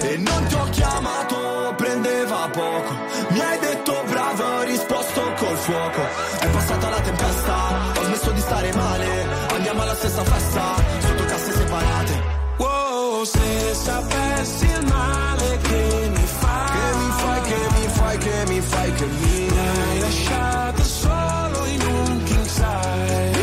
E non ti ho chiamato, prendeva poco. Mi hai detto bravo, ho risposto col fuoco. La tempesta, ho smesso di stare male, andiamo alla stessa festa, sotto casse separate. Wow, se sapessi il male che mi fai, che mi fai. Mi hai lasciato solo in un king size.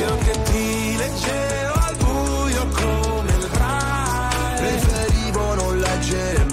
Io che ti leggevo al buio come il braille, preferivo non leggere mai.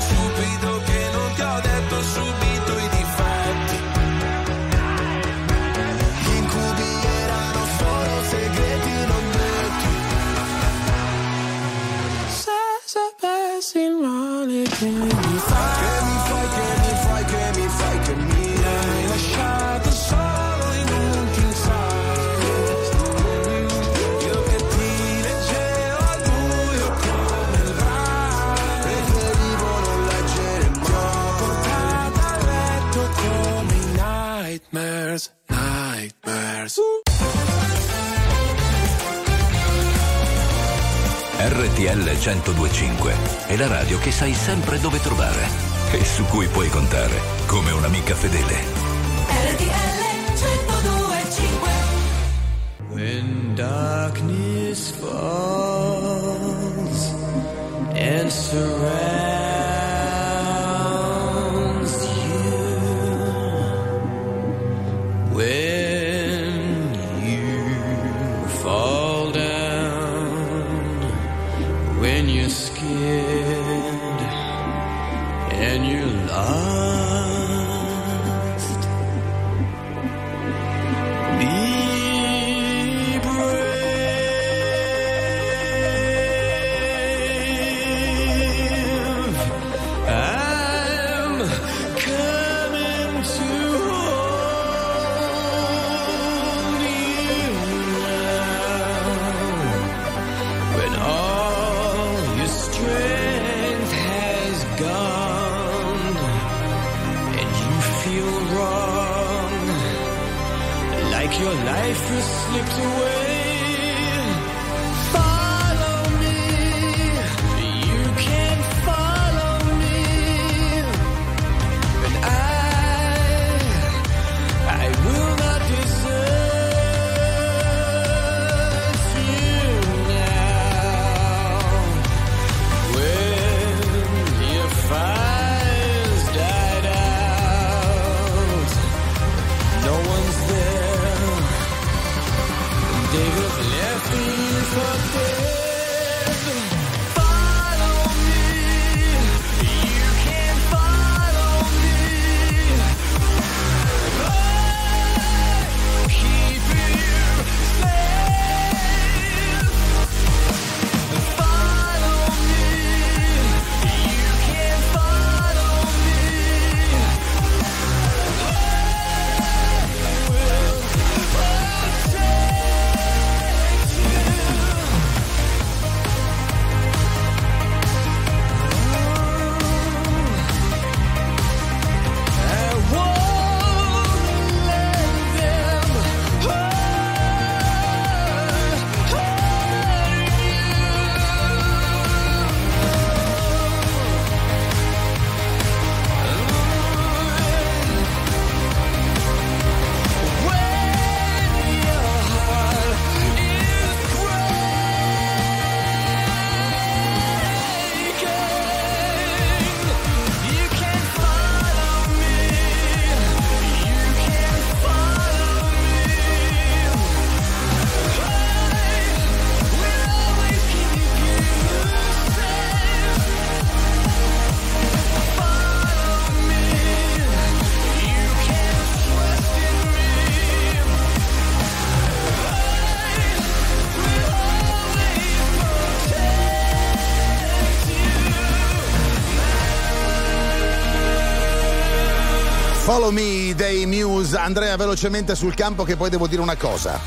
stupido che non ti ho detto subito i difetti. Gli incubi erano solo segreti non detti. Se sapessi il male che mi fai, nightmares. RTL 102.5 è la radio che sai sempre dove trovare e su cui puoi contare come un'amica fedele. RTL 102.5. When darkness falls and when you fall down, when you're scared and you're lost, be brave. life has slipped away. Follow me, you can follow me, and I will not desert you now. When your fires died out, no one's there. They have left me for dead. Follow me, you can follow me. Oh, keep you safe. Follow me, you can follow me. Oh, Follow me dei Muse. Andrea, velocemente sul campo che poi devo dire una cosa.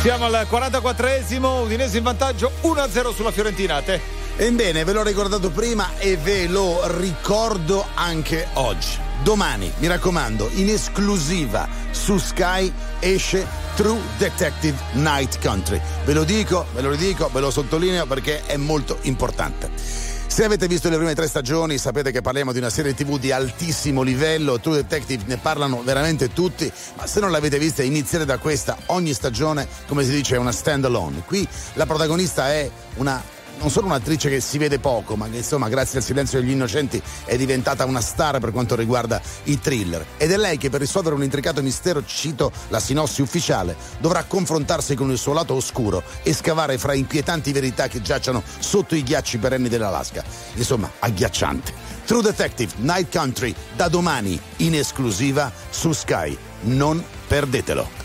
Siamo al 44esimo, Udinese in vantaggio 1-0 sulla Fiorentina. A te. Ebbene, ve l'ho ricordato prima e ve lo ricordo anche oggi. Domani, mi raccomando, in esclusiva su Sky esce True Detective Night Country. Ve lo dico, ve lo sottolineo perché è molto importante. Se avete visto le prime 3 stagioni sapete che parliamo di una serie TV di altissimo livello. True Detective ne parlano veramente tutti, ma se non l'avete vista iniziate da questa. Ogni stagione, come si dice, è una stand alone. Qui la protagonista è non solo un'attrice che si vede poco, ma che insomma grazie al silenzio degli innocenti è diventata una star per quanto riguarda i thriller, ed è lei che per risolvere un intricato mistero, cito la sinossi ufficiale, dovrà confrontarsi con il suo lato oscuro e scavare fra inquietanti verità che giacciono sotto i ghiacci perenni dell'Alaska. Insomma, agghiacciante. True Detective Night Country, da domani in esclusiva su Sky, non perdetelo.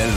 RTL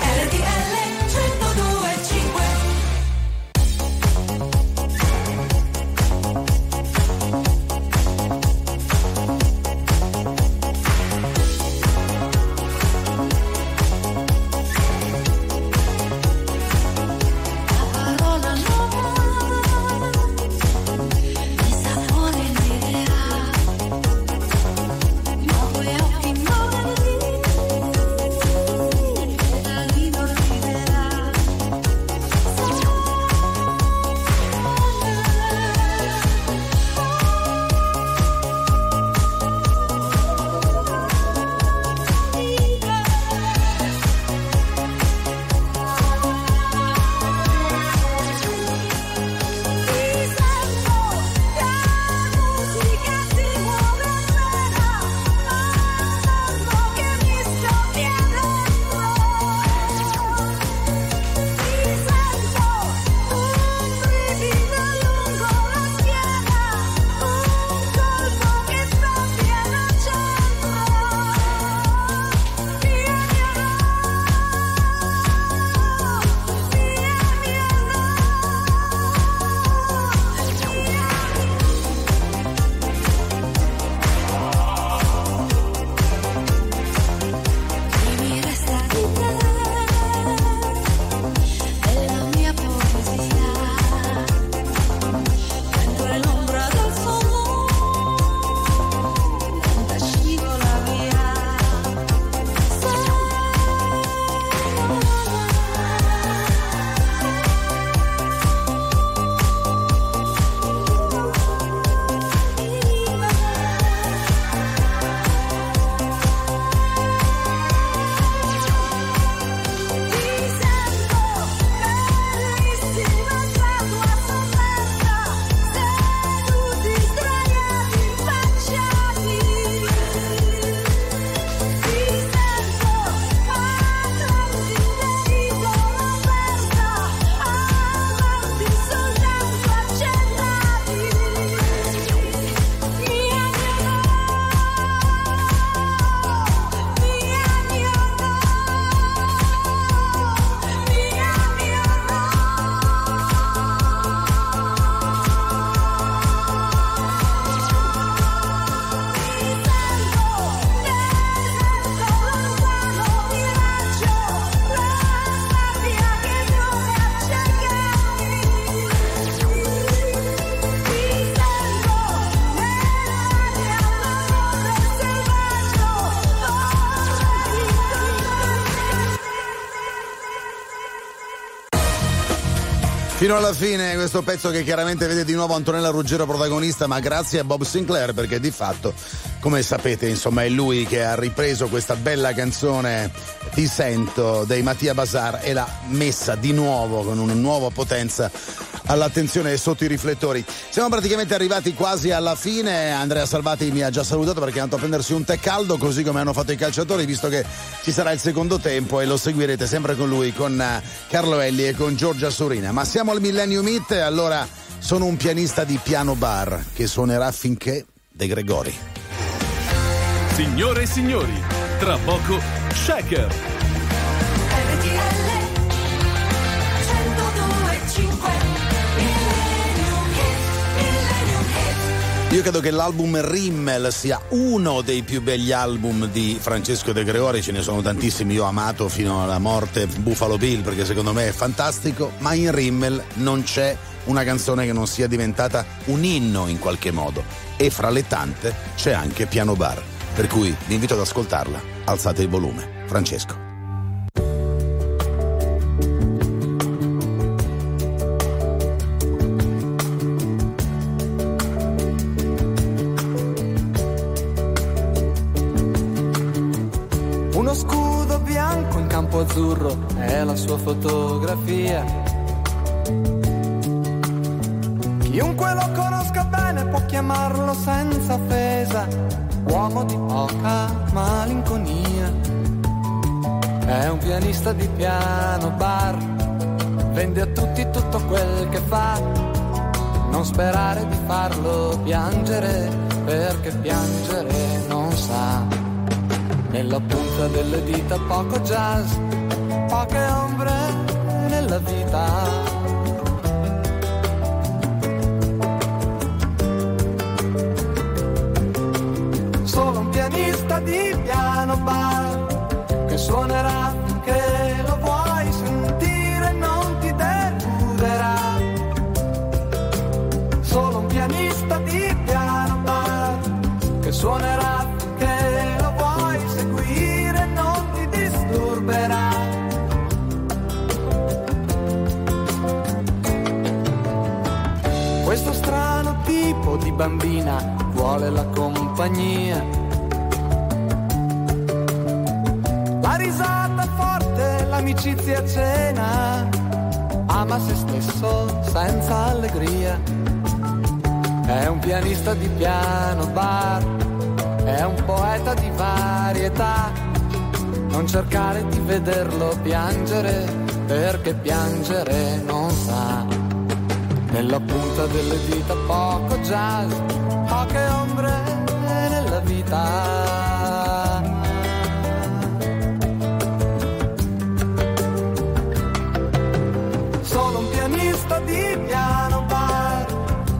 RTL 102.5. Fino alla fine questo pezzo che chiaramente vede di nuovo Antonella Ruggero protagonista, ma grazie a Bob Sinclair, perché di fatto, come sapete, insomma, è lui che ha ripreso questa bella canzone Ti sento dei Mattia Bazar e l'ha messa di nuovo con una nuova potenza all'attenzione sotto i riflettori. Siamo praticamente arrivati quasi alla fine. Andrea Salvati mi ha già salutato perché è andato a prendersi un tè caldo, così come hanno fatto i calciatori, visto che ci sarà il secondo tempo e lo seguirete sempre con lui, con Carlo Elli e con Giorgia Surina. Ma siamo al Millennium Hit, allora sono un pianista di piano bar che suonerà finché De Gregori. Signore e signori, tra poco Shaker. RTL 102.5. Io credo che l'album Rimmel sia uno dei più begli album di Francesco De Gregori, ce ne sono tantissimi, io ho amato fino alla morte Buffalo Bill perché secondo me è fantastico, ma in Rimmel non c'è una canzone che non sia diventata un inno in qualche modo, e fra le tante c'è anche Piano Bar, per cui vi invito ad ascoltarla, alzate il volume. Francesco. Azzurro è la sua fotografia. Chiunque lo conosca bene può chiamarlo senza offesa, uomo di poca malinconia. È un pianista di piano bar, vende a tutti tutto quel che fa. non sperare di farlo piangere, perché piangere non sa. Nella punta delle dita poco jazz, poche ombre nella vita. Solo un pianista di piano bar che suonerà finché lo vuoi sentire, non ti deluderà. Solo un pianista di piano bar che suonerà finché lo vuoi seguire, non ti disturberà. Questo strano tipo di bambina vuole la compagnia, la risata forte, l'amicizia a cena, ama se stesso senza allegria. È un pianista di piano bar, è un poeta di varietà. Non cercare di vederlo piangere, perché piangere non sa. Nella punta delle dita poco jazz, poche ombre nella vita. Solo un pianista di piano bar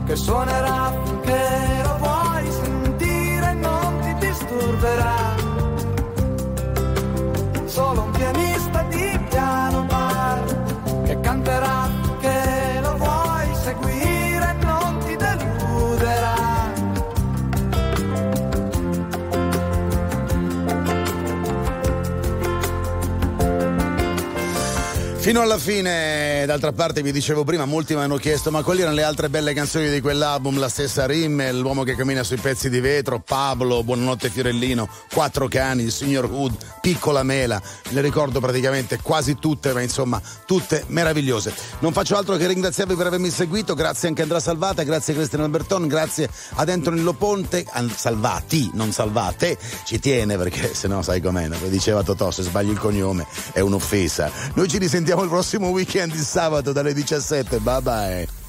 che suonerà finché lo vuoi sentire, non ti disturberà. Solo un pianista di piano bar che canterà finché lo vuoi seguire, non ti deluderà. Fino alla fine, d'altra parte vi dicevo prima, molti mi hanno chiesto ma quali erano le altre belle canzoni di quell'album, la stessa Rimmel, L'uomo che cammina sui pezzi di vetro, Pablo, Buonanotte Fiorellino, Quattro cani, Il signor Hood, Piccola mela, le ricordo praticamente quasi tutte, ma insomma tutte meravigliose. Non faccio altro che ringraziarvi per avermi seguito, grazie anche a Andrea Salvati, grazie a Christian Albertone, grazie ad Anthony Loponte, Salvati, non Salvate, ci tiene perché se no sai com'è, come diceva Totò, se sbagli il cognome è un'offesa. Noi ci risentiamo il prossimo weekend, il sabato dalle 17. Bye bye.